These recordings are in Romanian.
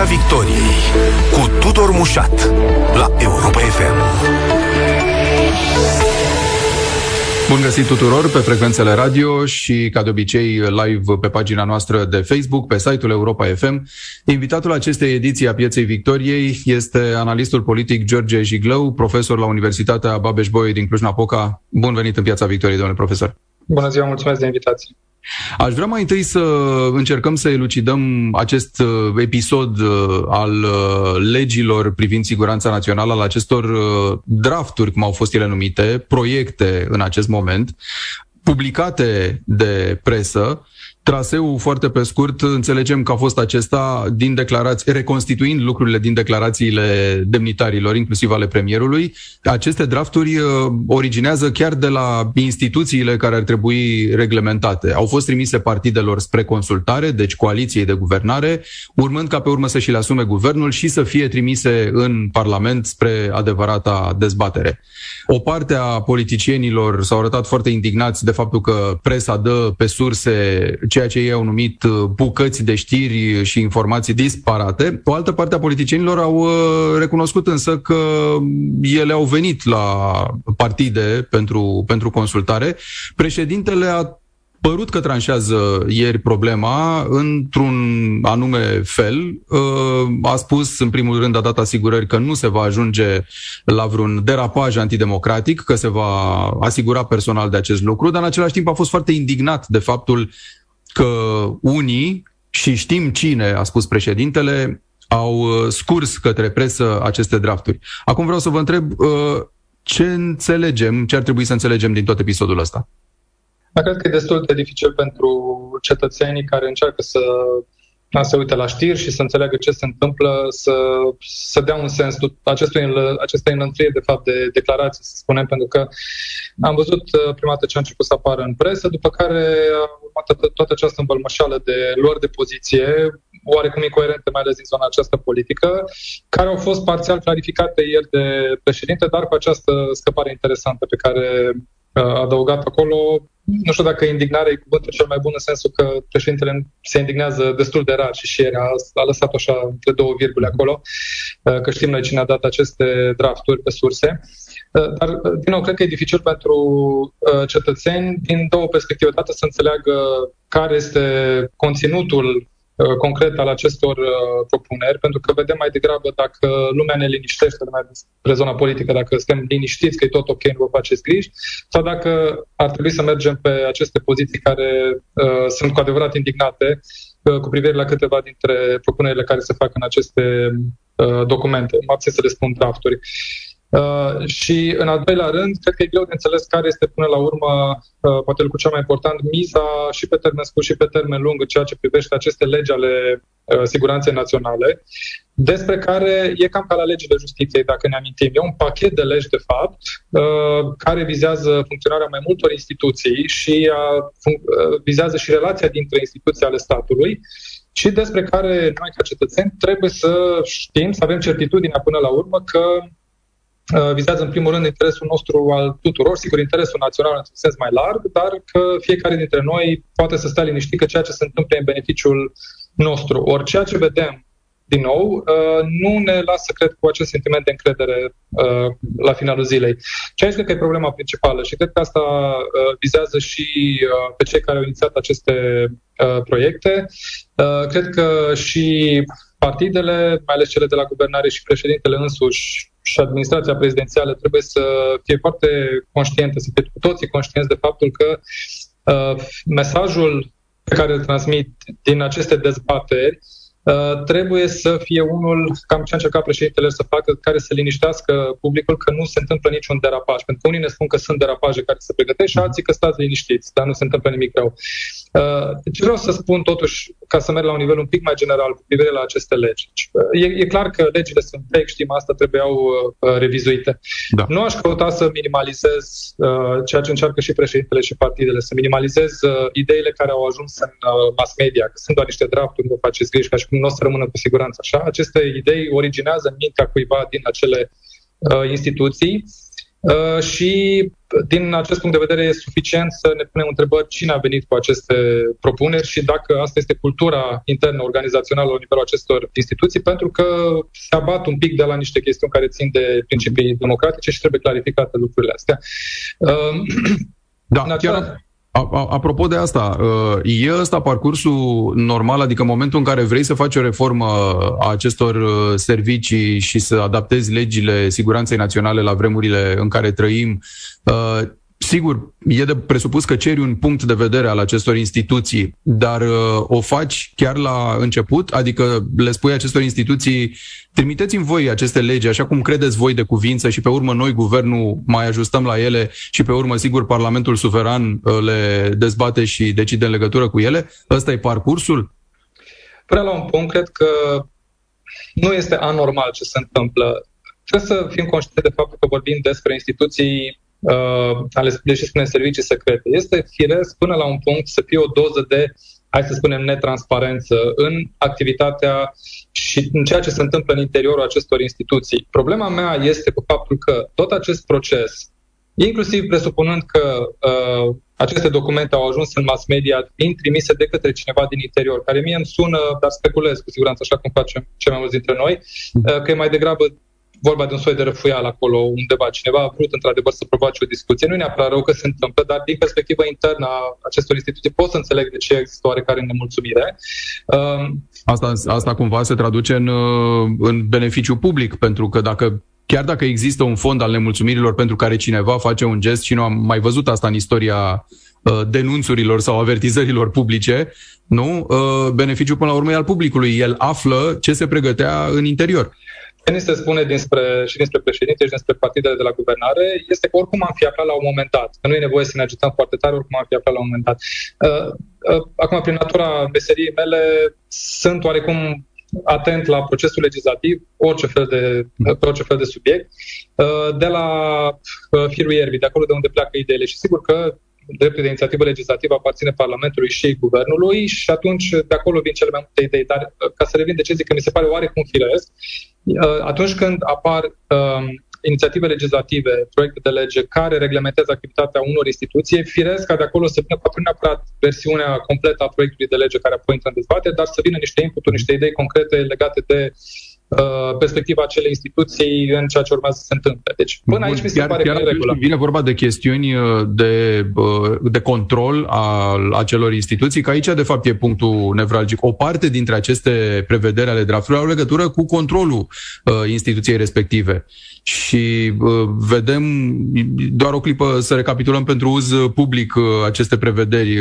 Piața Victoriei cu Tudor Mușat la Europa FM. Bun găsit tuturor pe frecvențele radio și, ca de obicei, live pe pagina noastră de Facebook, pe site-ul Europa FM. Invitatul acestei ediții a Pieței Victoriei este analistul politic George Jiglău, profesor la Universitatea Babeș-Bolyai din Cluj-Napoca. Bun venit în Piața Victoriei, domnule profesor! Bună ziua, mulțumesc de invitație! Aș vrea mai întâi să încercăm să elucidăm acest episod al legilor privind siguranța națională, al acestor drafturi, cum au fost ele numite, proiecte în acest moment, publicate de presă. Traseul, foarte pe scurt, înțelegem că a fost acesta din declarații, reconstituind lucrurile din declarațiile demnitarilor, inclusiv ale premierului. Aceste drafturi originează chiar de la instituțiile care ar trebui reglementate. Au fost trimise partidelor spre consultare, deci coaliției de guvernare, urmând ca pe urmă să și le asume guvernul și să fie trimise în Parlament spre adevărata dezbatere. O parte a politicienilor s-au arătat foarte indignați de faptul că presa dă pe surse ceea ce ei au numit bucăți de știri și informații disparate. O altă parte a politicienilor au recunoscut însă că ele au venit la partide pentru consultare. Președintele a părut că tranșează ieri problema într-un anume fel. A spus, în primul rând, a dat asigurări că nu se va ajunge la vreun derapaj antidemocratic, că se va asigura personal de acest lucru, dar în același timp a fost foarte indignat de faptul că unii, și știm cine, a spus președintele, au scurs către presă aceste drafturi. Acum vreau să vă întreb ce înțelegem, ce ar trebui să înțelegem din tot episodul ăsta. Dar cred că e destul de dificil pentru cetățenii care încearcă să uite la știri și să înțeleagă ce se întâmplă, să dea un sens acestei înlănțuiri, de fapt, de declarații, să spunem, pentru că am văzut prima dată ce a început să apară în presă, după care a urmat toată această învălmășeală de luări de poziție, oarecum incoerente, mai ales din zona aceasta politică, care au fost parțial clarificate ieri de președinte, dar cu această scăpare interesantă pe care a adăugat acolo. Nu știu dacă indignarea e cuvântul cel mai bun, în sensul că președintele se indignează destul de rar și ieri a lăsat-o așa între două virgule acolo, că știm noi cine a dat aceste drafturi pe surse. Dar, din nou, cred că e dificil pentru cetățeni din două perspective. Odată să înțeleagă care este conținutul concret al acestor propuneri, pentru că vedem mai degrabă dacă lumea ne liniștește, mai despre zona politică, dacă suntem liniștiți că e tot ok, nu vă faceți griji, sau dacă ar trebui să mergem pe aceste poziții care sunt cu adevărat indignate cu privire la câteva dintre propunerile care se fac în aceste documente. Mă abțin să le spun drafturi. Și în al doilea rând, cred că e greu de înțeles care este până la urmă, poate lucru cel mai important, miza și pe termen scurt și pe termen lung în ceea ce privește aceste legi ale siguranței naționale, despre care e cam ca la legile justiției, dacă ne amintim. E un pachet de legi, de fapt, care vizează funcționarea mai multor instituții și vizează și relația dintre instituții ale statului, și despre care noi, ca cetățeni, trebuie să știm, să avem certitudinea până la urmă că vizează în primul rând interesul nostru al tuturor, sigur interesul național într-un sens mai larg, dar că fiecare dintre noi poate să stea liniștit că ceea ce se întâmplă e în beneficiul nostru. Ori ceea ce vedem, din nou, nu ne lasă, cred, cu acest sentiment de încredere la finalul zilei. Și aici cred că e problema principală și cred că asta vizează și pe cei care au inițiat aceste proiecte. Cred că și partidele, mai ales cele de la guvernare, și președintele însuși și administrația prezidențială trebuie să fie foarte conștientă, să fie cu toții conștienți de faptul că mesajul pe care îl transmit din aceste dezbateri trebuie să fie unul, cam ce a încercat președintele să facă, care să liniștească publicul că nu se întâmplă niciun derapaj. Pentru că unii ne spun că sunt derapaje care se pregătesc și alții că stați liniștiți, dar nu se întâmplă nimic rău. Ce vreau să spun totuși, ca să merg la un nivel un pic mai general cu privire la aceste legi. E clar că legile sunt vechi, știm asta, trebuiau revizuite. Da. Nu aș căuta să minimalizez ceea ce încearcă și președintele și partidele, să minimalizez ideile care au ajuns în mass media, că sunt doar niște drafturi, nu vă faceți griji, ca și cum nu o să rămână cu siguranță așa. Aceste idei originează în mintea cuiva din acele instituții Și din acest punct de vedere e suficient să ne punem întrebări cine a venit cu aceste propuneri și dacă asta este cultura internă organizațională la nivelul acestor instituții, pentru că se abat un pic de la niște chestiuni care țin de principii democratice și trebuie clarificate lucrurile astea. Da, chiar... Apropo de asta, e ăsta parcursul normal, adică în momentul în care vrei să faci o reformă a acestor servicii și să adaptezi legile siguranței naționale la vremurile în care trăim, sigur, e de presupus că ceri un punct de vedere al acestor instituții, dar o faci chiar la început? Adică le spui acestor instituții, trimiteți-mi voi aceste legi așa cum credeți voi de cuvință și pe urmă noi, guvernul, mai ajustăm la ele și pe urmă, sigur, Parlamentul suveran le dezbate și decide în legătură cu ele? Ăsta e parcursul? Până la un punct, cred că nu este anormal ce se întâmplă. Trebuie să fim conștienți de faptul că vorbim despre instituții deși spunem servicii secrete. Este firesc până la un punct să fie o doză de, hai să spunem, netransparență în activitatea și în ceea ce se întâmplă în interiorul acestor instituții. Problema mea este cu faptul că tot acest proces, inclusiv presupunând că aceste documente au ajuns în mass media fiind trimise de către cineva din interior, care mie îmi sună, dar speculez cu siguranță așa cum facem cei mai mulți dintre noi, că e mai degrabă vorba de un soi de răfuială acolo, undeva cineva a vrut într-adevăr să provoace o discuție. Nu e neapărat rău că se întâmplă, dar din perspectiva internă a acestor instituții pot să înțeleg de ce există oarecare nemulțumire. Asta cumva se traduce în beneficiu public, pentru că chiar dacă există un fond al nemulțumirilor pentru care cineva face un gest, și nu am mai văzut asta în istoria denunțurilor sau avertizărilor publice, nu? Beneficiul până la urmă e al publicului. El află ce se pregătea în interior. Ce ni se spune dinspre președinte și dinspre partidele de la guvernare este că oricum am fi aflat la un moment dat, că nu e nevoie să ne agităm foarte tare, oricum am fi aflat la un moment dat. Acum, prin natura meseriei mele, sunt oarecum atent la procesul legislativ, orice fel de subiect, de la firul ierbii, de acolo de unde pleacă ideile și sigur că dreptul de inițiativă legislativă aparține Parlamentului și Guvernului și atunci de acolo vin cele mai multe idei. Dar ca să revin de ce zic că mi se pare oarecum firesc, atunci când apar inițiative legislative, proiecte de lege care reglementează activitatea unor instituții, firesc ca de acolo să vină nu neapărat versiunea completă a proiectului de lege care apoi intră în dezbatere, dar să vină niște input-uri, niște idei concrete legate de perspectiva acelei instituții în ceea ce urmează să se întâmple. Deci, până aici mi se pare că e regulă. Vine vorba de chestiuni de control al acelor instituții, că aici, de fapt, e punctul nevralgic. O parte dintre aceste prevederi ale draftului au legătură cu controlul instituției respective. Și vedem, doar o clipă să recapitulăm pentru uz public aceste prevederi.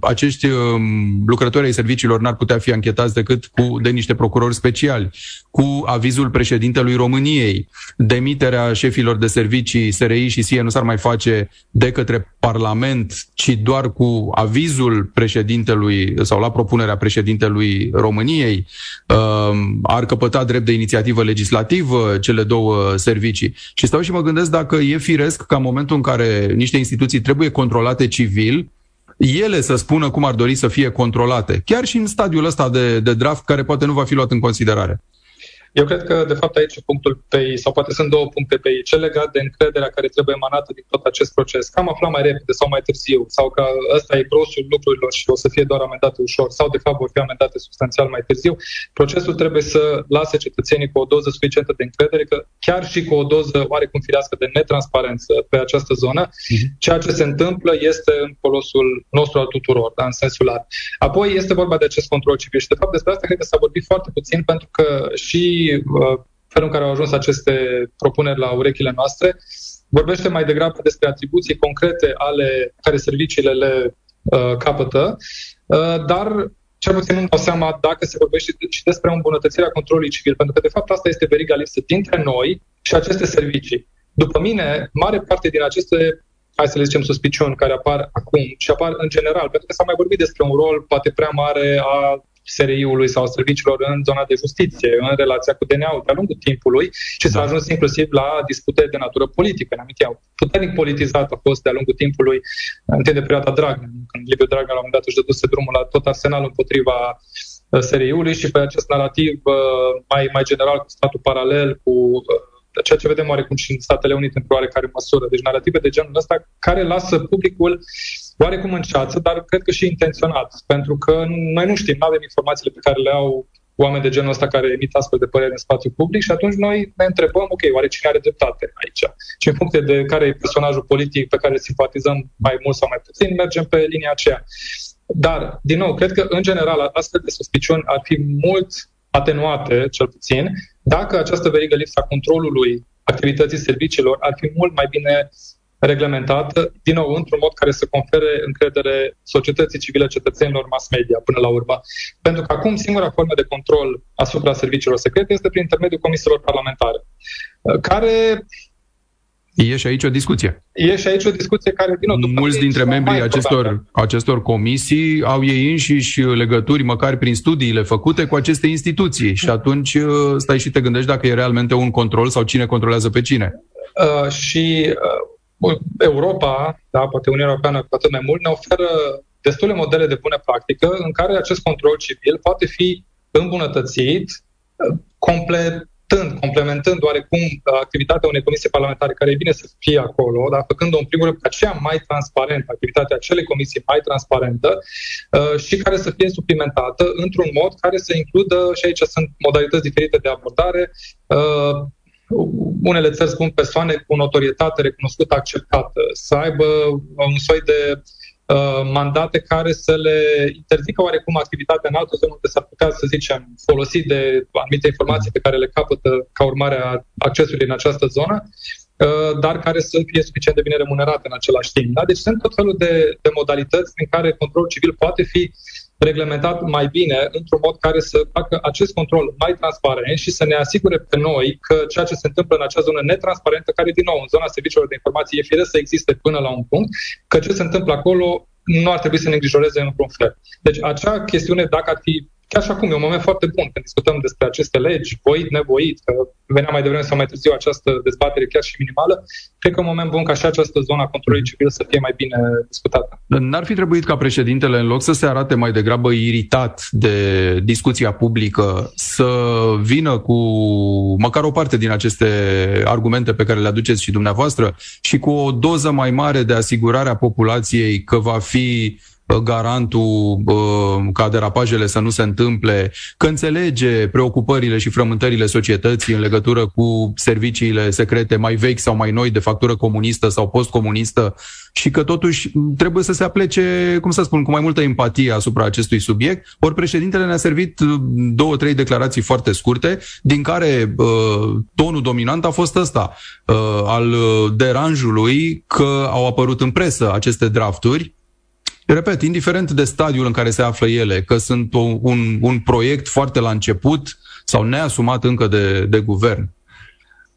Acești lucrători ai serviciilor n-ar putea fi anchetați decât de niște procurori speciali, cu avizul președintelui României. Demiterea șefilor de servicii SRI și SIE nu s-ar mai face de către Parlament, ci doar cu avizul președintelui sau la propunerea președintelui României. Ar căpăta drept de inițiativă legislativă cele două servicii. Și stau și mă gândesc dacă e firesc ca în momentul în care niște instituții trebuie controlate civil, ele să spună cum ar dori să fie controlate, chiar și în stadiul ăsta de draft, care poate nu va fi luat în considerare. Eu cred că, de fapt, aici punctul PI, sau poate sunt două puncte PI, cel legat de încrederea care trebuie emanată din tot acest proces, că am aflat mai repede sau mai târziu, sau că ăsta e grosul lucrurilor și o să fie doar amendate ușor, sau, de fapt, vor fi amendate substanțial mai târziu, procesul trebuie să lase cetățenii cu o doză suficientă de încredere, că chiar și cu o doză oarecum firească de netransparență pe această zonă, ceea ce se întâmplă este în folosul nostru al tuturor, da, în sensul larg. Apoi este vorba de acest control civil și, de fapt, despre asta cred că s-a vorbit foarte puțin, pentru că și felul în care au ajuns aceste propuneri la urechile noastre, vorbește mai degrabă despre atribuții concrete ale care serviciile le capătă, dar cel puțin nu-mi dau seama dacă se vorbește și despre îmbunătățirea controlului civil, pentru că de fapt asta este veriga lipsă dintre noi și aceste servicii. După mine, mare parte din aceste, hai să le zicem, suspiciuni care apar acum și apar în general, pentru că s-a mai vorbit despre un rol poate prea mare a SRI-ului sau serviciilor în zona de justiție, în relația cu DNA-ul de-a lungul timpului și s-a ajuns inclusiv la dispute de natură politică. Ne-am puternic politizat a fost de-a lungul timpului, întâi de perioada Dragnea, când Liviu Dragnea la un moment dat își dăduse drumul la tot arsenalul împotriva SRI-ului și pe acest narativ mai general cu statul paralel, cu ceea ce vedem oarecum și în Statele Unite într-o oarecare măsură. Deci narative de genul ăsta care lasă publicul oarecum în ceață, dar cred că și intenționat, pentru că noi nu știm, nu avem informațiile pe care le au oameni de genul ăsta care emit astfel de păreri în spațiu public și atunci noi ne întrebăm, ok, oare cine are dreptate aici? Și în funcție de care e personajul politic pe care simpatizăm mai mult sau mai puțin, mergem pe linia aceea. Dar, din nou, cred că, în general, astfel de suspiciuni ar fi mult atenuate, cel puțin, dacă această verigă lipsa controlului activității serviciilor ar fi mult mai bine reglementată, din nou, într-un mod care să confere încredere societății civile, cetățenilor, mass media, până la urmă. Pentru că acum singura formă de control asupra serviciilor secrete este prin intermediul comisiilor parlamentare, care... E și aici o discuție. Care, din nou, mulți dintre membrii acestor comisii au ei înșiși legături, măcar prin studiile făcute, cu aceste instituții. Și atunci stai și te gândești dacă e realmente un control sau cine controlează pe cine. Europa, da, poate Uniunea Europeană cu atât mai mult, ne oferă destule modele de bună practică în care acest control civil poate fi îmbunătățit, complementând oarecum activitatea unei comisii parlamentare, care e bine să fie acolo, dar făcând-o în primul rând pe aceea mai transparentă, activitatea acelei comisii mai transparentă și care să fie suplimentată într-un mod care să includă, și aici sunt modalități diferite de abordare, unele țări spun persoane cu notorietate recunoscută, acceptată, să aibă un soi de mandate care să le interzică oarecum activitatea în altă zonă unde s-ar putea, să zicem, folosi de anumite informații pe care le capătă ca urmare a accesului în această zonă, dar care să fie suficient de bine remunerate în același timp. Da? Deci sunt tot felul de modalități în care controlul civil poate fi reglementat mai bine, într-un mod care să facă acest control mai transparent și să ne asigure pe noi că ceea ce se întâmplă în acea zonă netransparentă, care din nou în zona serviciilor de informații e firesc să existe până la un punct, că ce se întâmplă acolo nu ar trebui să ne îngrijoreze în vreun fel. Deci acea chestiune, dacă ar fi, chiar și acum e un moment foarte bun când discutăm despre aceste legi, voit, nevoit, că venea mai devreme sau mai târziu această dezbatere chiar și minimală, cred că e un moment bun ca și această zonă a controlului civil să fie mai bine discutată. N-ar fi trebuit ca președintele, în loc să se arate mai degrabă iritat de discuția publică, să vină cu măcar o parte din aceste argumente pe care le aduceți și dumneavoastră și cu o doză mai mare de asigurare a populației că va fi garantul ca derapajele să nu se întâmple, că înțelege preocupările și frământările societății în legătură cu serviciile secrete mai vechi sau mai noi, de factură comunistă sau postcomunistă, și că totuși trebuie să se aplece, cum să spun, cu mai multă empatie asupra acestui subiect. Ori președintele ne-a servit 2-3 declarații foarte scurte, din care tonul dominant a fost ăsta, al deranjului că au apărut în presă aceste drafturi. Repet, indiferent de stadiul în care se află ele, că sunt un proiect foarte la început sau neasumat încă de guvern.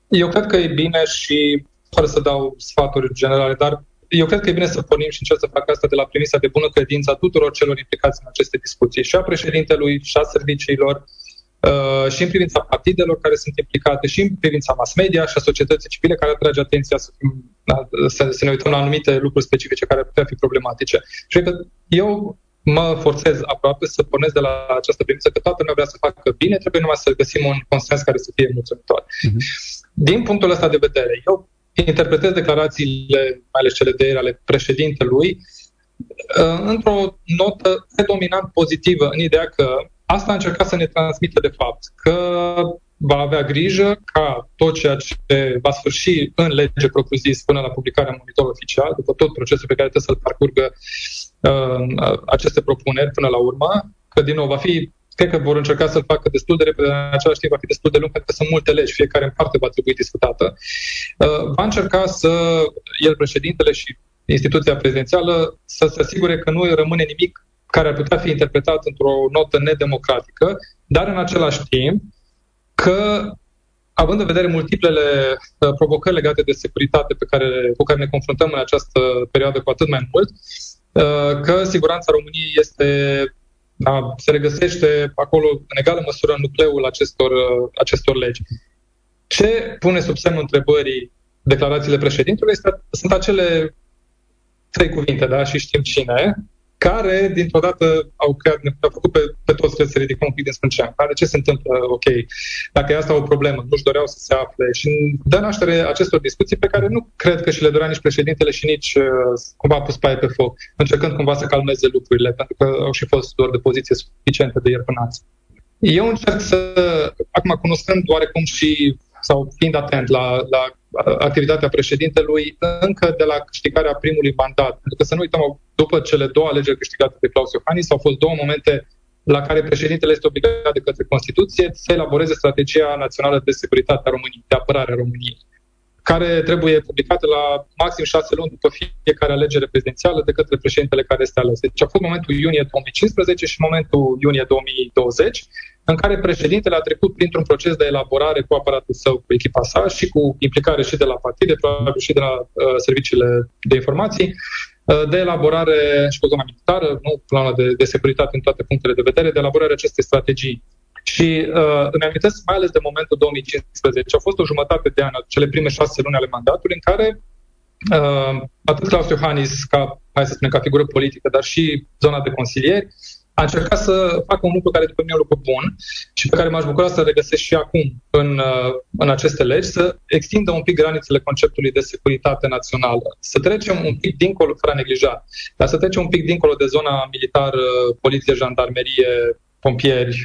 Eu cred că e bine, și fără să dau sfaturi generale, dar eu cred că e bine să pornim și încerc să fac asta de la premisa de bună credință a tuturor celor implicați în aceste discuții, și a președintelui, și a serviciilor, și în privința partidelor care sunt implicate, și în privința mass media și a societății civile, care atrage atenția să ne uităm la anumite lucruri specifice care ar putea fi problematice. Și că eu mă forțez aproape să pornesc de la această premisă că toată lumea vrea să facă bine, trebuie numai să găsim un consens care să fie mulțumitor. Din punctul ăsta de vedere, eu interpretez declarațiile, mai ales cele de ieri, ale președintelui, într-o notă predominant pozitivă, în ideea că asta a încercat să ne transmită, de fapt, că va avea grijă ca tot ceea ce va sfârși în lege propriu-zis până la publicarea în monitor oficial, după tot procesul pe care trebuie să-l parcurgă aceste propuneri până la urmă, că din nou va fi, cred că vor încerca să-l facă destul de repede, în același timp va fi destul de lung, pentru că sunt multe legi, fiecare în parte va trebui discutată. Va încerca să, el, președintele și instituția prezidențială, să se asigure că nu rămâne nimic care ar putea fi interpretat într-o notă nedemocratică, dar în același timp că, având în vedere multiplele provocări legate de securitate cu care ne confruntăm în această perioadă cu atât mai mult, că siguranța României se regăsește acolo în egală măsură în nucleul acestor legi. Ce pune sub semnul întrebării declarațiile președintelui sunt acele trei cuvinte, da, și știm cine, care, dintr-o dată, au creat, ne-au făcut pe toți că se ridicăm un pic din sprânceană. Care ce se întâmplă? Ok, dacă e asta o problemă, nu-și doreau să se afle și dă naștere acestor discuții pe care nu cred că și le dorea nici președintele și nici cumva a pus paie pe foc, încercând cumva să calmeze lucrurile, pentru că au și fost doar de poziție suficientă de ieri până azi. Eu încerc să, acum cunoscând oarecum și, sau fiind atent la activitatea președintelui, încă de la câștigarea primului mandat. Pentru că să nu uităm, după cele două alegeri câștigate de Klaus Iohannis, au fost două momente la care președintele este obligat de către Constituție să elaboreze strategia națională de securitate a României, de apărare a României, care trebuie publicată la maxim 6 luni după fiecare alegere prezidențială de către președintele care este ales. Deci a fost momentul iunie 2015 și momentul iunie 2020, în care președintele a trecut printr-un proces de elaborare cu aparatul său, cu echipa sa și cu implicare și de la partide, probabil și de la serviciile de informații, de elaborare și cu zona militară, nu planul de securitate în toate punctele de vedere, de elaborare acestei strategii. Și îmi amintesc mai ales de momentul 2015. A fost o jumătate de an, cele prime 6 luni ale mandatului, în care atât Klaus Iohannis, ca figură politică, dar și zona de consilieri, a încercat să facă un lucru care după mine e un lucru bun și pe care m-aș bucura să regăsesc și acum în aceste legi, să extindă un pic granițele conceptului de securitate națională, să trecem un pic dincolo, fără a neglija, dar să trecem un pic dincolo de zona militară, poliție, jandarmerie, pompieri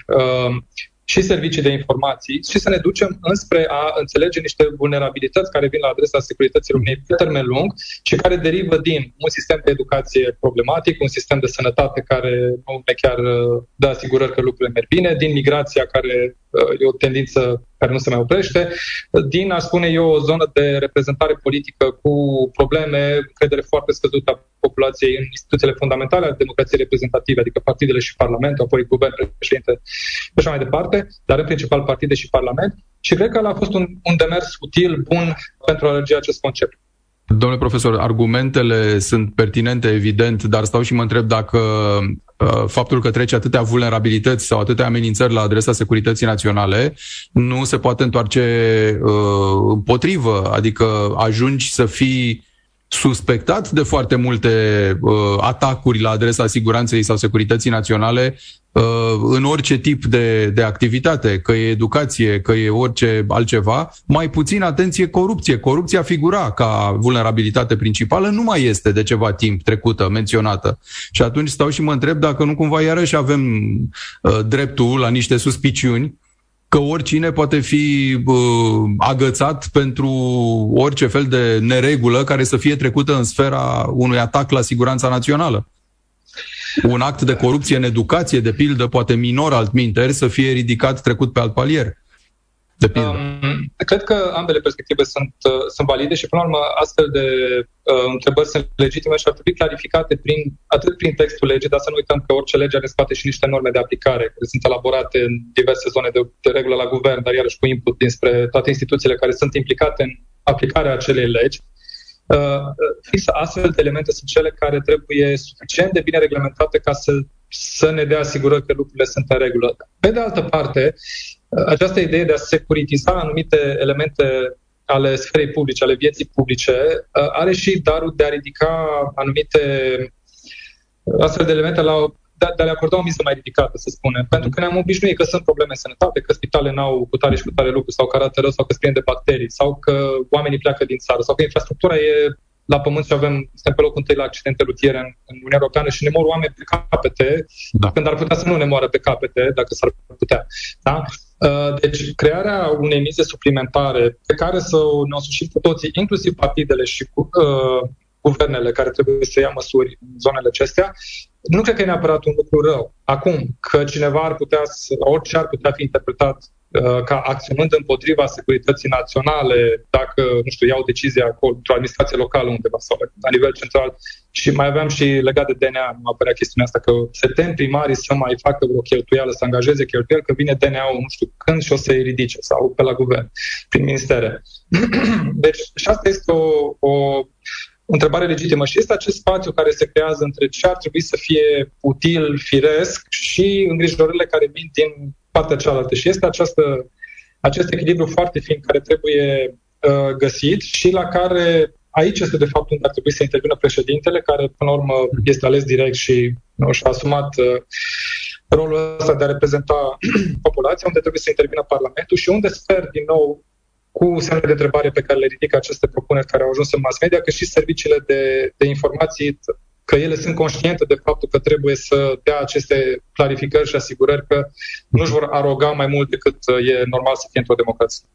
și servicii de informații și să ne ducem înspre a înțelege niște vulnerabilități care vin la adresa securității României pe termen lung și care derivă din un sistem de educație problematic, un sistem de sănătate care nu ne chiar dă asigurări că lucrurile merg bine, din migrația care e o tendință care nu se mai oprește, din, aș spune eu, o zonă de reprezentare politică cu probleme, încredere foarte scăzută a populației în instituțiile fundamentale ale democrației reprezentative, adică partidele și parlamentul, apoi guvern, președinte și așa mai departe, dar în principal partide și parlament. Și cred că a fost un demers util, bun, pentru a alergi acest concept. Domnule profesor, argumentele sunt pertinente, evident, dar stau și mă întreb dacă faptul că trece atâtea vulnerabilități sau atâtea amenințări la adresa securității naționale nu se poate întoarce împotrivă, adică ajungi să fii suspectat de foarte multe atacuri la adresa siguranței sau securității naționale în orice tip de activitate, că e educație, că e orice altceva, mai puțin atenție corupție. Corupția figura ca vulnerabilitate principală, nu mai este de ceva timp trecută, menționată. Și atunci stau și mă întreb dacă nu cumva iarăși avem dreptul la niște suspiciuni că oricine poate fi agățat pentru orice fel de neregulă care să fie trecută în sfera unui atac la siguranța națională. Un act de corupție în educație, de pildă, poate minor altminteri, să fie ridicat, trecut pe alt palier. De pildă. Cred că ambele perspective sunt valide și, până la urmă, astfel de întrebări sunt legitime și ar trebui clarificate atât prin textul legii, dar să nu uităm că orice lege are în spate și niște norme de aplicare, care sunt elaborate în diverse zone de regulă la guvern, dar iarăși cu input dinspre toate instituțiile care sunt implicate în aplicarea acelei legi. Astfel de elemente sunt cele care trebuie suficient de bine reglementate ca să ne dea asigurări că lucrurile sunt în regulă. Pe de altă parte, această idee de a securitiza anumite elemente ale sferei publice, ale vieții publice, are și darul de a ridica anumite astfel de elemente de a le acorda o miză mai ridicată, să spunem. Pentru că ne-am obișnuit că sunt probleme în sănătate, că spitale n-au cu tare și cu tare lucru, sau că arată rău, sau că se prinde bacterii, sau că oamenii pleacă din țară, sau că infrastructura e la pământ și suntem pe locul întâi la accidente rutiere în Uniunea Europeană și ne mor oameni pe capete, da, când ar putea să nu ne moară pe capete, dacă s-ar putea. Da? Deci crearea unei mize suplimentare pe care să ne însușim cu toții, inclusiv partidele și guvernele care trebuie să ia măsuri în zonele acestea, nu cred că e neapărat un lucru rău. Acum, că cineva ar putea, orice ar putea fi interpretat ca acționând împotriva securității naționale, dacă, nu știu, iau decizia acolo, într-o administrație locală undeva sau la nivel central, și mai aveam și legat de DNA, nu apărea chestiunea asta, că se tem primarii să mai facă vreo cheltuială, să angajeze cheltuieli, că vine DNA-ul, nu știu când, și o să-i ridice, sau pe la guvern, prin ministere. Deci, și asta este o întrebare legitimă și este acest spațiu care se creează între ce ar trebui să fie util, firesc și îngrijorările care vin din partea cealaltă. Și este acest echilibru foarte fin care trebuie găsit și la care Aici este de fapt unde ar trebui să intervină președintele, care până la urmă este ales direct și și-a asumat rolul ăsta de a reprezenta populația, unde trebuie să intervină Parlamentul și unde sper din nou cu semnele de întrebare pe care le ridică aceste propuneri care au ajuns în mass media, că și serviciile de informații, că ele sunt conștiente de faptul că trebuie să dea aceste clarificări și asigurări că nu își vor aroga mai mult decât e normal să fie într-o democrație.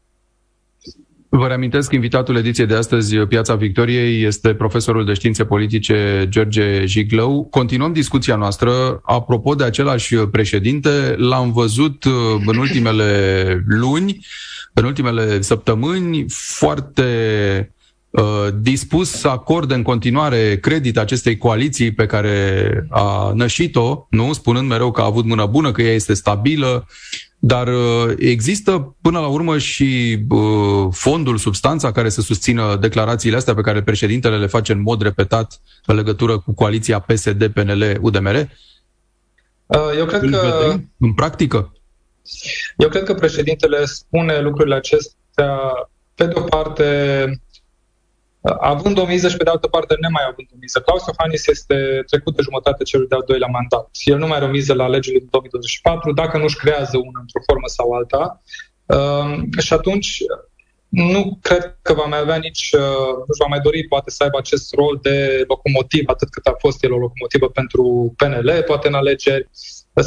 Vă reamintesc, invitatul ediției de astăzi, Piața Victoriei, este profesorul de științe politice George Jiglău. Continuăm discuția noastră apropo de același președinte. L-am văzut în ultimele luni, în ultimele săptămâni, foarte dispus să acorde în continuare credit acestei coaliții pe care a nășit-o, nu? Spunând mereu că a avut mână bună, că ea este stabilă. Dar există până la urmă și fondul, substanța care să susțină declarațiile astea pe care președintele le face în mod repetat în legătură cu coaliția PSD-PNL-UDMR? Eu cred că în practică? Eu cred că președintele spune lucrurile acestea pe de o parte având o miză și pe de altă parte nemai având o miză. Klaus Iohannis este trecut de jumătate celui de-al doilea mandat. El nu mai are o miză la alegerile din 2024 dacă nu își creează una într-o formă sau alta. Și atunci nu cred că va mai avea nici, nu va mai dori poate să aibă acest rol de locomotivă, atât cât a fost el o locomotivă pentru PNL, poate în alegeri,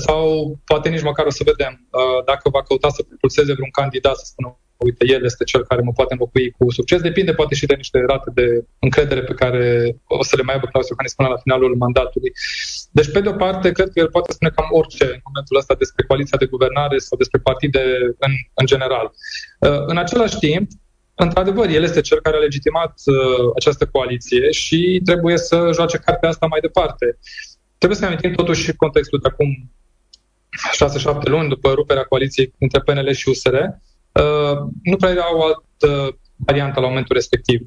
sau poate nici măcar o să vedem dacă va căuta să propulseze vreun candidat să spună uite, el este cel care mă poate înlocui cu succes. Depinde poate și de niște rate de încredere pe care o să le mai aibă Klaus Iohannis până la finalul mandatului. Deci, pe de o parte, cred că el poate spune cam orice în momentul ăsta despre coaliția de guvernare sau despre partide în general. În același timp, într-adevăr, el este cel care a legitimat această coaliție și trebuie să joace cartea asta mai departe. Trebuie să ne amintim totuși contextul de acum 6-7 luni, după ruperea coaliției între PNL și USR, nu prea era o altă variantă la momentul respectiv.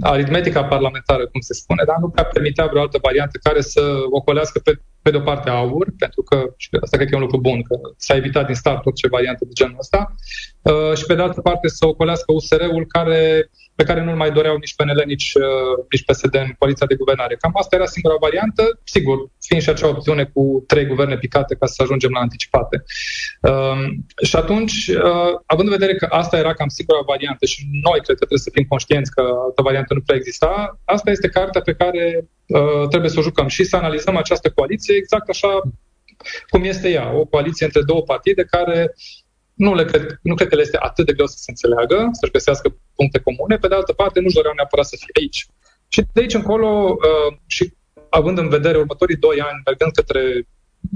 Aritmetica parlamentară, cum se spune, dar nu prea permitea vreo altă variantă care să ocolească pe de-o parte AUR, pentru că, și asta cred că e un lucru bun, că s-a evitat din start orice variantă de genul ăsta, și pe de altă parte să ocolească USR-ul pe care nu-l mai doreau nici PNL, nici PSD în coaliția de guvernare. Cam asta era singura variantă, sigur, fiind și acea opțiune cu 3 guverne picate ca să ajungem la anticipate. Și atunci, având în vedere că asta era cam singura variantă și noi cred că trebuie să fim conștienți că altă variantă nu prea exista, asta este cartea pe care trebuie să o jucăm și să analizăm această coaliție exact așa cum este ea, o coaliție între două partide care nu cred că le este atât de greu să se înțeleagă, să-și găsească puncte comune, pe de altă parte nu-și doreau neapărat să fie aici. Și de aici încolo, și având în vedere următorii 2 ani, mergând către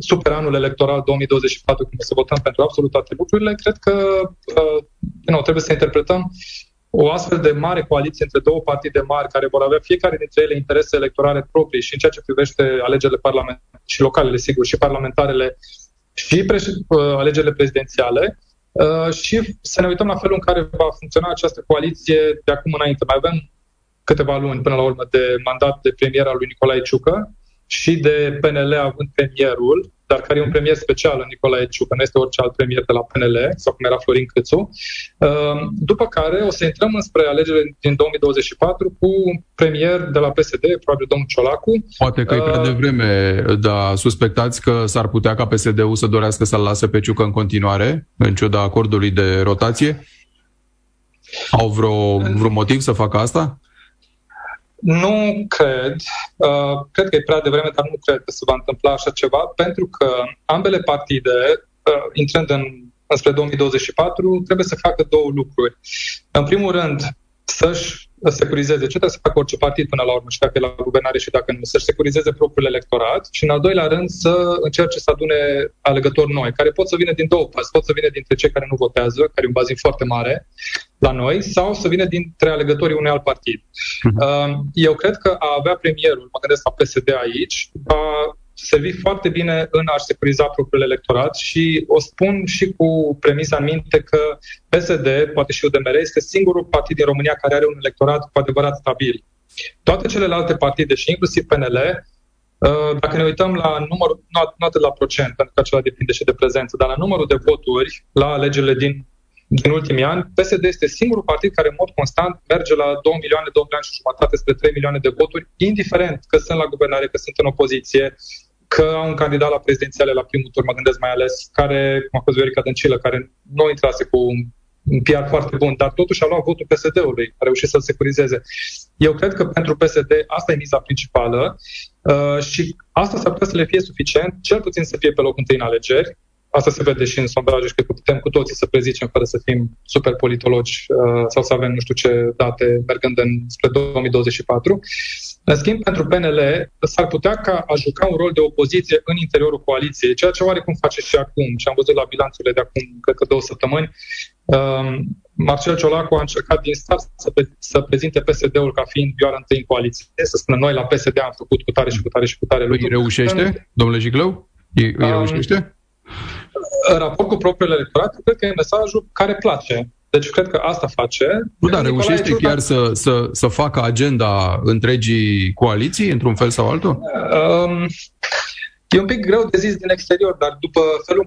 super anul electoral 2024, când să votăm pentru absolut toate lucrurile, cred că trebuie să interpretăm o astfel de mare coaliție între două partide mari care vor avea fiecare dintre ele interese electorale proprii și în ceea ce privește alegerile parlamentare și localele, sigur, și parlamentarele și alegerile prezidențiale și să ne uităm la felul în care va funcționa această coaliție de acum înainte. Mai avem câteva luni până la urmă de mandat de premier al lui Nicolae Ciucă și de PNL având premierul, dar care e un premier special în Nicolae Ciucă, nu este orice alt premier de la PNL, sau cum era Florin Câțu, după care o să intrăm înspre alegerile din 2024 cu un premier de la PSD, probabil domnul Ciolacu. Poate că e prea devreme, dar suspectați că s-ar putea ca PSD-ul să dorească să-l lase pe Ciucă în continuare, în ciuda acordului de rotație? Au vreun motiv să facă asta? Nu cred. Cred că e prea devreme, dar nu cred că se va întâmpla așa ceva, pentru că ambele partide, intrând înspre 2024, trebuie să facă două lucruri. În primul rând, să-și securizeze ce trebuie să facă orice partid până la urmă, și dacă e la guvernare și dacă nu, să-și securizeze propriul electorat și, în al doilea rând, să încerce să adune alegători noi, care pot să vină din două părți, pot să vină dintre cei care nu votează, care e un bazin foarte mare la noi, sau să vină dintre alegătorii unui alt partid. Eu cred că a avea premierul, mă gândesc la PSD aici, va servi foarte bine în a-și securiza propriul electorat și o spun și cu premisa în minte că PSD, poate și UDMR, este singurul partid din România care are un electorat cu adevărat stabil. Toate celelalte partide și inclusiv PNL, dacă ne uităm la numărul, nu atât la procent, pentru că acela depinde și de prezență, dar la numărul de voturi la alegerile din din ultimii ani, PSD este singurul partid care în mod constant merge la 2 milioane, 2 milioane și jumătate spre 3 milioane de voturi, indiferent că sunt la guvernare, că sunt în opoziție, că au un candidat la prezidențiale la primul tur, mă gândesc mai ales, care, cum a fost Viorica Dăncilă, care nu intrase cu un PR foarte bun, dar totuși a luat votul PSD-ului, a reușit să-l securizeze. Eu cred că pentru PSD asta e miza principală și asta s-ar putea să le fie suficient, cel puțin să fie pe locul întâi în alegeri. Asta se vede și în sondaje și cred că putem cu toții să prezicem fără să fim super politologi sau să avem nu știu ce date mergând spre 2024. În schimb, pentru PNL s-ar putea ca a juca un rol de opoziție în interiorul coaliției, ceea ce oarecum face și acum. Și am văzut la bilanțurile de acum, cred că 2 săptămâni, Marcel Ciolacu a încercat din start să prezinte PSD-ul ca fiind vioara întâi în coaliție, să spună noi la PSD am făcut cu tare și cu tare și cu tare lucruri. Îi reușește, domnule Jiglău? Îi reușește? În raport cu propriile electorate, cred că e mesajul care place. Deci cred că asta face. Nu, dar reușește Ciucă chiar să facă agenda întregii coaliții, într-un fel sau altul? E un pic greu de zis din exterior, dar după felul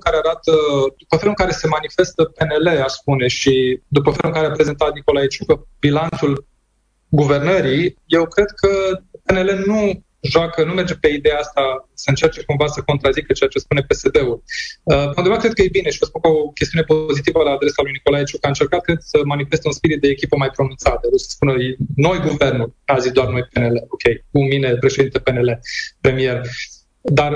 în care se manifestă PNL, aș spune, și după felul în care a prezentat Nicolae Ciucă bilanțul guvernării, eu cred că PNL nu merge pe ideea asta să încerce cumva să contrazică ceea ce spune PSD-ul. Undeva cred că e bine și vă spun că o chestiune pozitivă la adresa lui Nicolae Ciucă a încercat, cred, să manifeste un spirit de echipă mai pronunțat. Deci să spună noi guvernul, a zis doar noi PNL, ok, cu mine președinte PNL, premier. Dar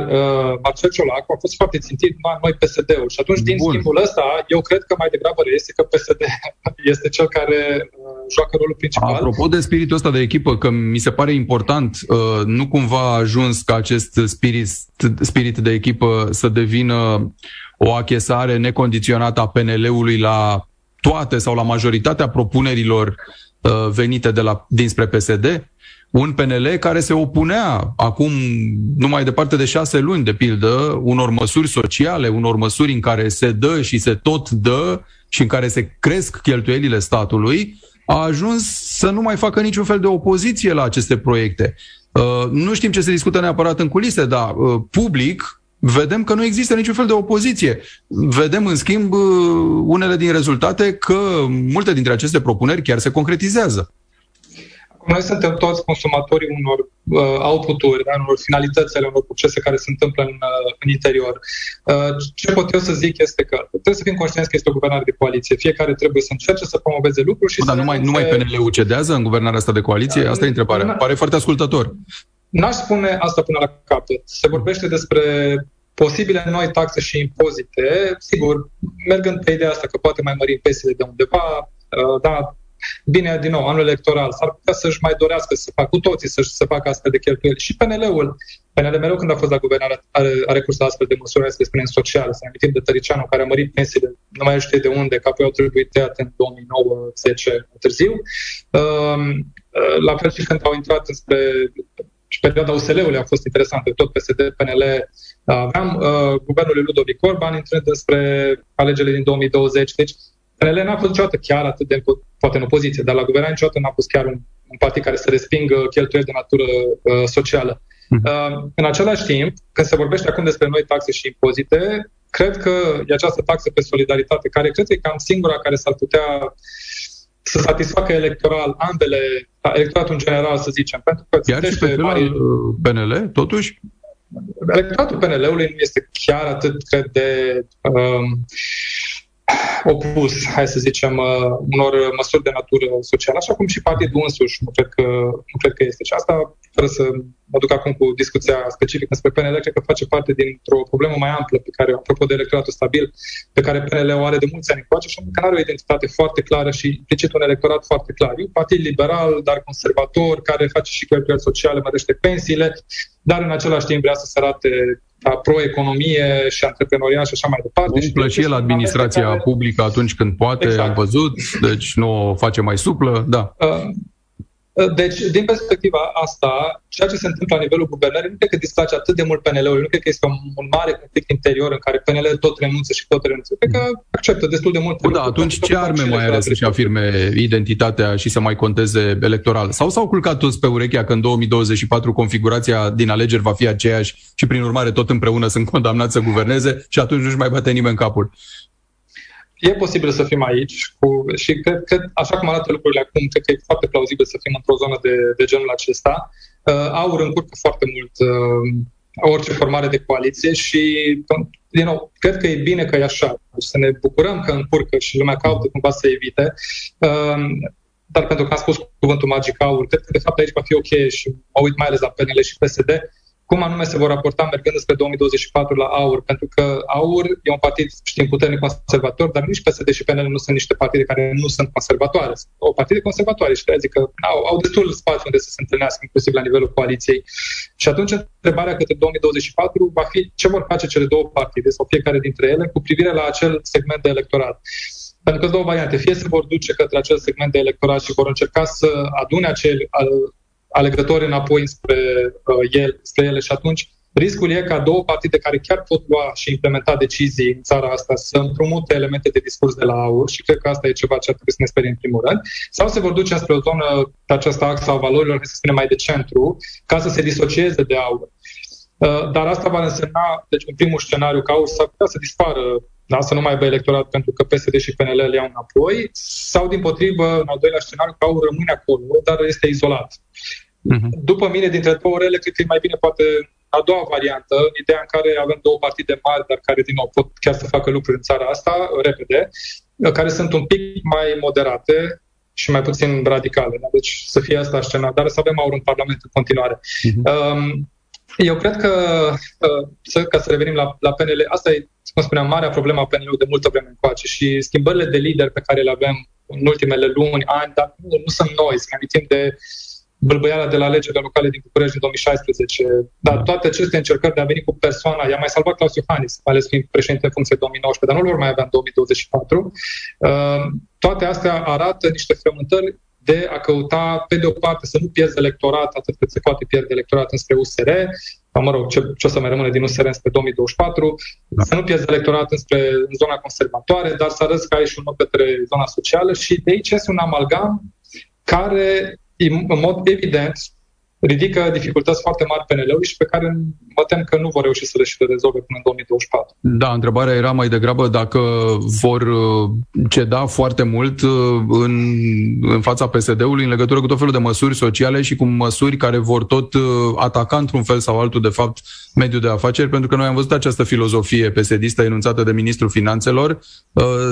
Marcel Ciolacu a fost foarte țintit noi PSD-ul și atunci din schimbul ăsta eu cred că mai degrabă reiese că PSD este cel care joacă rolul principal. Apropo de spiritul ăsta de echipă, că mi se pare important, nu cumva a ajuns ca acest spirit de echipă să devină o achesare necondiționată a PNL-ului la toate sau la majoritatea propunerilor venite dinspre PSD? Un PNL care se opunea acum, nu mai departe de 6 luni, de pildă, unor măsuri sociale, unor măsuri în care se dă și se tot dă și în care se cresc cheltuielile statului, a ajuns să nu mai facă niciun fel de opoziție la aceste proiecte. Nu știm ce se discută neapărat în culise, dar public vedem că nu există niciun fel de opoziție. Vedem, în schimb, unele din rezultate că multe dintre aceste propuneri chiar se concretizează. Noi suntem toți consumatorii unor output-uri, unor finalități ale unor procese care se întâmplă în interior. Ce pot eu să zic este că trebuie să fim conștienți că este o guvernare de coaliție. Fiecare trebuie să încerce să promoveze lucruri și dar numai PNL-ul cedează în guvernarea asta de coaliție? Asta e întrebarea. Pare foarte ascultător. N-aș spune asta până la capăt. Se vorbește despre posibile noi taxe și impozite, sigur, mergând pe ideea asta că poate mai mări pensiile de undeva, da. Bine, din nou, anul electoral, s-ar putea să-și mai dorească să facă cu toții, să-și se facă astfel de cheltuieli. Și PNL mereu când a fost la guvernare a recurs la astfel de măsuri, să spunem, sociale. Să ne amintim de Tăricianu, care a mărit pensiile, nu mai știe de unde, că apoi au trebuit tăiate în 2009-10 târziu. La fel și când au intrat și perioada USR-ului a fost interesantă, tot PSD-PNL aveam guvernul lui Ludovic Orban intrând despre alegerile din 2020, deci PNL n-a fost niciodată chiar atât de, poate în opoziție, dar la guvernare niciodată n-a fost chiar un partid care să respingă cheltuieli de natură socială. În același timp, când se vorbește acum despre noi taxe și impozite, cred că e această taxă pe solidaritate, care cred că e cam singura care s-ar putea să satisfacă electoral ambele, electoratul în general, să zicem. Pentru că chiar și pe PNL, totuși? Electoratul PNL-ului nu este chiar atât, cred, de opus, hai să zicem, unor măsuri de natură socială, așa cum și partidul însuși, nu cred că este. Și asta, fără să mă duc acum cu discuția specifică despre PNL, cred că face parte dintr-o problemă mai amplă, pe care, apropo de electoratul stabil, pe care PNL o are de mulți ani încoace, și că nu are o identitate foarte clară și implicit un electorat foarte clar. E un partid liberal, dar conservator, care face și cheltuieli sociale, mărește pensiile, dar în același timp vrea să se arate pro-economie și antreprenoriat și așa mai departe. Umplă și el administrația publică atunci când poate, exact. Am văzut, deci nu o face mai suplă, da. Deci, din perspectiva asta, ceea ce se întâmplă la nivelul guvernării nu cred că distrace atât de mult PNL-ul, nu cred că este un mare conflict interior în care PNL tot renunță și tot renunță. Cred că acceptă destul de mult. Da, atunci ce arme mai are să-și afirme identitatea și să mai conteze electoral? Sau s-au culcat toți pe urechea că în 2024 configurația din alegeri va fi aceeași și prin urmare tot împreună sunt condamnați să guverneze și atunci nu-și mai bate nimeni capul? E posibil să fim aici și cred, așa cum arată lucrurile acum, cred că e foarte plauzibil să fim într-o zonă de genul acesta. AUR încurcă foarte mult orice formare de coaliție și, din nou, cred că e bine că e așa. Să ne bucurăm că încurcă și lumea caută cumva să evite. Dar pentru că am spus cuvântul magic AUR, cred că de fapt aici va fi ok și mă uit mai ales la PNL și PSD. Cum anume se vor raporta mergând spre 2024 la AUR, pentru că AUR e un partid, știm, puternic conservator, dar nici PSD și PNL nu sunt niște partide care nu sunt conservatoare. Sunt o partide conservatoare și zic că au destul spațiu unde să se întâlnească, inclusiv la nivelul coaliției. Și atunci întrebarea către 2024 va fi ce vor face cele două partide sau fiecare dintre ele cu privire la acel segment de electorat. Pentru că sunt două variante. Fie se vor duce către acel segment de electorat și vor încerca să adune acel alegători înapoi spre ele și atunci riscul e ca două partide care chiar pot lua și implementa decizii în țara asta să împrumute elemente de discurs de la AUR și cred că asta e ceva ce ar trebui să ne sperie în primul rând, sau se vor duce spre o zonă pe această axă a valorilor, să spunem mai de centru, ca să se disocieze de AUR. Dar asta va însemna, deci în primul scenariu, că AUR s-ar putea să dispară, da, să nu mai aibă electorat pentru că PSD și PNL le iau înapoi, sau dimpotrivă, în al doilea scenariu, că AUR rămâne acolo, dar este izolat. După mine, dintre două orele, cred că e mai bine poate a doua variantă, ideea în care avem două partide mari, dar care din nou pot chiar să facă lucruri în țara asta, repede, care sunt un pic mai moderate și mai puțin radicale. Deci să fie asta scenariul, dar să avem AUR în Parlament în continuare. Eu cred că, ca să revenim la PNL, asta e, cum spuneam, marea problemă a PNL-ului de multă vreme încoace și schimbările de lider pe care le avem în ultimele luni, ani, dar nu sunt noi, să ne amintim de bâlbâiala de la alegerile locale din București în 2016, dar toate aceste încercări de a veni cu persoana, i-a mai salvat Klaus Iohannis, mai ales fiind președinte în funcție 2019, dar nu l-or mai avea în 2024, toate astea arată niște frământări de a căuta, pe de o parte, să nu pierzi electorat atât cât se poate pierde electorat înspre USR, sau, mă rog, ce o să mai rămâne din USR înspre 2024, să nu pierzi electorat înspre zona conservatoare, dar să arăți că ai și un loc către zona socială și de aici este un amalgam care, în mod evident, ridică dificultăți foarte mari PNL-ului și pe care mă tem că nu vor reuși să le și le rezolve până în 2024. Da, întrebarea era mai degrabă dacă vor ceda foarte mult în fața PSD-ului în legătură cu tot felul de măsuri sociale și cu măsuri care vor tot ataca într-un fel sau altul, de fapt, mediul de afaceri, pentru că noi am văzut această filozofie PSD-istă enunțată de ministrul finanțelor,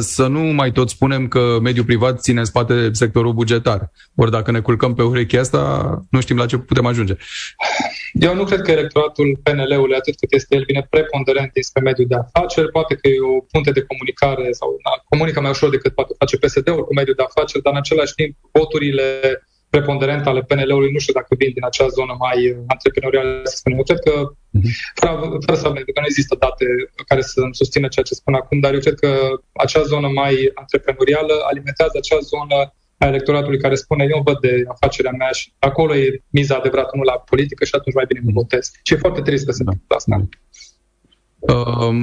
să nu mai tot spunem că mediul privat ține în spate sectorul bugetar. Ori dacă ne culcăm pe urechea asta, nu știm la ce putem ajunge. Eu nu cred că electoratul PNL-ului, atât cât este el, vine preponderent dinspre mediul de afaceri. Poate că e o punte de comunicare sau comunică mai ușor decât poate face PSD-ul cu mediul de afaceri, dar în același timp voturile preponderente ale PNL-ului nu știu dacă vin din acea zonă mai antreprenorială, să spunem. Eu cred că, fără să amendez, că nu există date care să susțină ceea ce spun acum, dar eu cred că acea zonă mai antreprenorială alimentează acea zonă a electoratului care spune eu văd de afacerea mea și acolo e miza adevărată, nu la politică și atunci mai bine mă votez. Și e foarte trist că se întâmplă asta.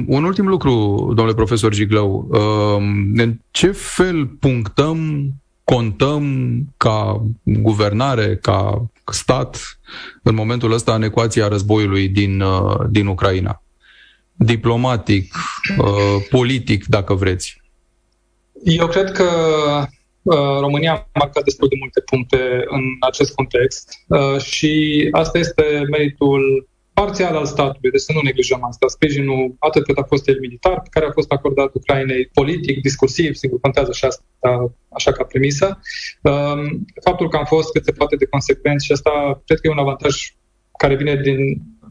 Un ultim lucru, domnule profesor Jiglău. În ce fel contăm ca guvernare, ca stat în momentul ăsta în ecuația războiului din Ucraina? Diplomatic, politic, dacă vreți. Eu cred că România a marcat destul de multe puncte în acest context și asta este meritul parțial al statului, deci să nu neglijăm asta. Sprijinul, atât cât a fost el militar, care a fost acordat Ucrainei politic, discursiv, sigur, contează și asta așa ca premisă. Faptul că am fost cât se poate de consecvenți și asta cred că e un avantaj care vine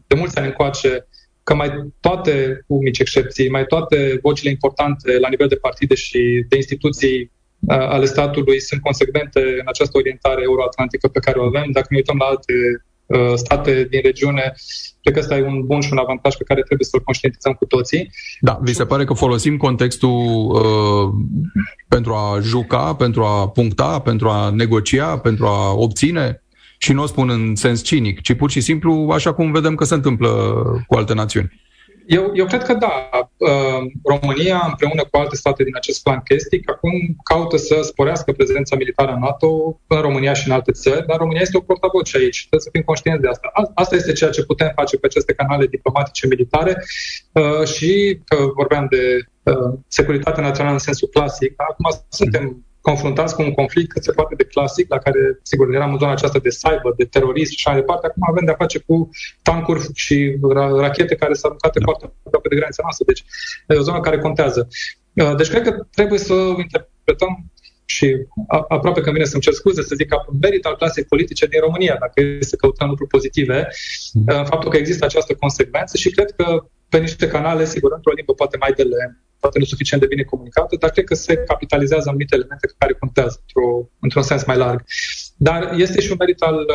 de mulți ani încoace, că mai toate, cu mici excepții, mai toate vocile importante la nivel de partide și de instituții ale statului sunt consecvente în această orientare euroatlantică pe care o avem. Dacă ne uităm la alte state din regiune, cred că ăsta e un bun și un avantaj pe care trebuie să-l conștientizăm cu toții. Da, vi se pare că folosim contextul pentru a juca, pentru a puncta, pentru a negocia, pentru a obține? Și nu o spun în sens cinic, ci pur și simplu așa cum vedem că se întâmplă cu alte națiuni. Eu cred că da, România împreună cu alte state din acest plan estic acum caută să sporească prezența militară a NATO în România și în alte țări, dar România este o portavoce aici, trebuie să fim conștienți de asta. Asta este ceea ce putem face pe aceste canale diplomatice militare și că vorbeam de securitatea națională în sensul clasic. Acum suntem confruntați cu un conflict cât se poate de clasic, la care, sigur, eram în zona aceasta de cyber, de terorism și așa mai departe. Acum avem de-a face cu tancuri și rachete care s-au aruncat foarte aproape de granița noastră. Deci, e o zonă care contează. Deci, cred că trebuie să interpretăm și aproape că vine să-mi cer scuze să zic că merit al clasei politice din România, dacă e să căutăm lucruri pozitive, faptul că există această consecvență și cred că pe niște canale, sigur, într-o limbă poate mai de lemn, poate nu suficient de bine comunicată, dar cred că se capitalizează anumite elemente care contează într-un sens mai larg. Dar este și un merit al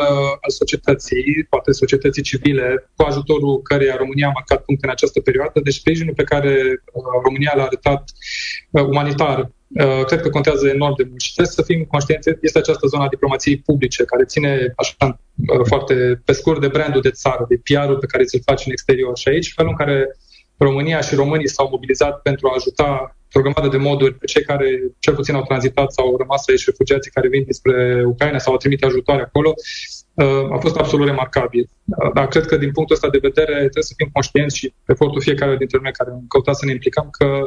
societății, poate societății civile, cu ajutorul căreia România a marcat punct în această perioadă, deci sprijinul pe care România l-a arătat umanitar, cred că contează enorm de mult și trebuie să fim conștienți. Este această zonă a diplomației publice care ține așa foarte pe scurt de brandul de țară, de PR-ul pe care ți-l faci în exterior și aici, felul în care România și românii s-au mobilizat pentru a ajuta o grămadă de moduri pe cei care cel puțin au tranzitat sau au rămas aici, refugiații care vin dinspre Ucraina sau au trimit ajutoare acolo, a fost absolut remarcabil. Dar cred că din punctul ăsta de vedere trebuie să fim conștienți și efortul fiecare dintre noi care am căutat să ne implicăm că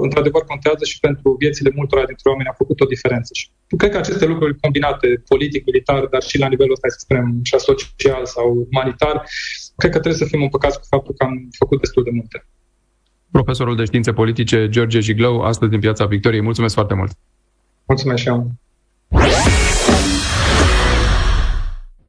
într-adevăr contează și pentru viețile multora dintre oameni a făcut o diferență. Și cred că aceste lucruri combinate, politic, militar, dar și la nivelul ăsta, să spunem, și social sau umanitar, cred că trebuie să fim împăcați cu faptul că am făcut destul de multe. Profesorul de științe politice George Jiglău, astăzi din Piața Victoriei. Mulțumesc foarte mult! Mulțumesc și eu!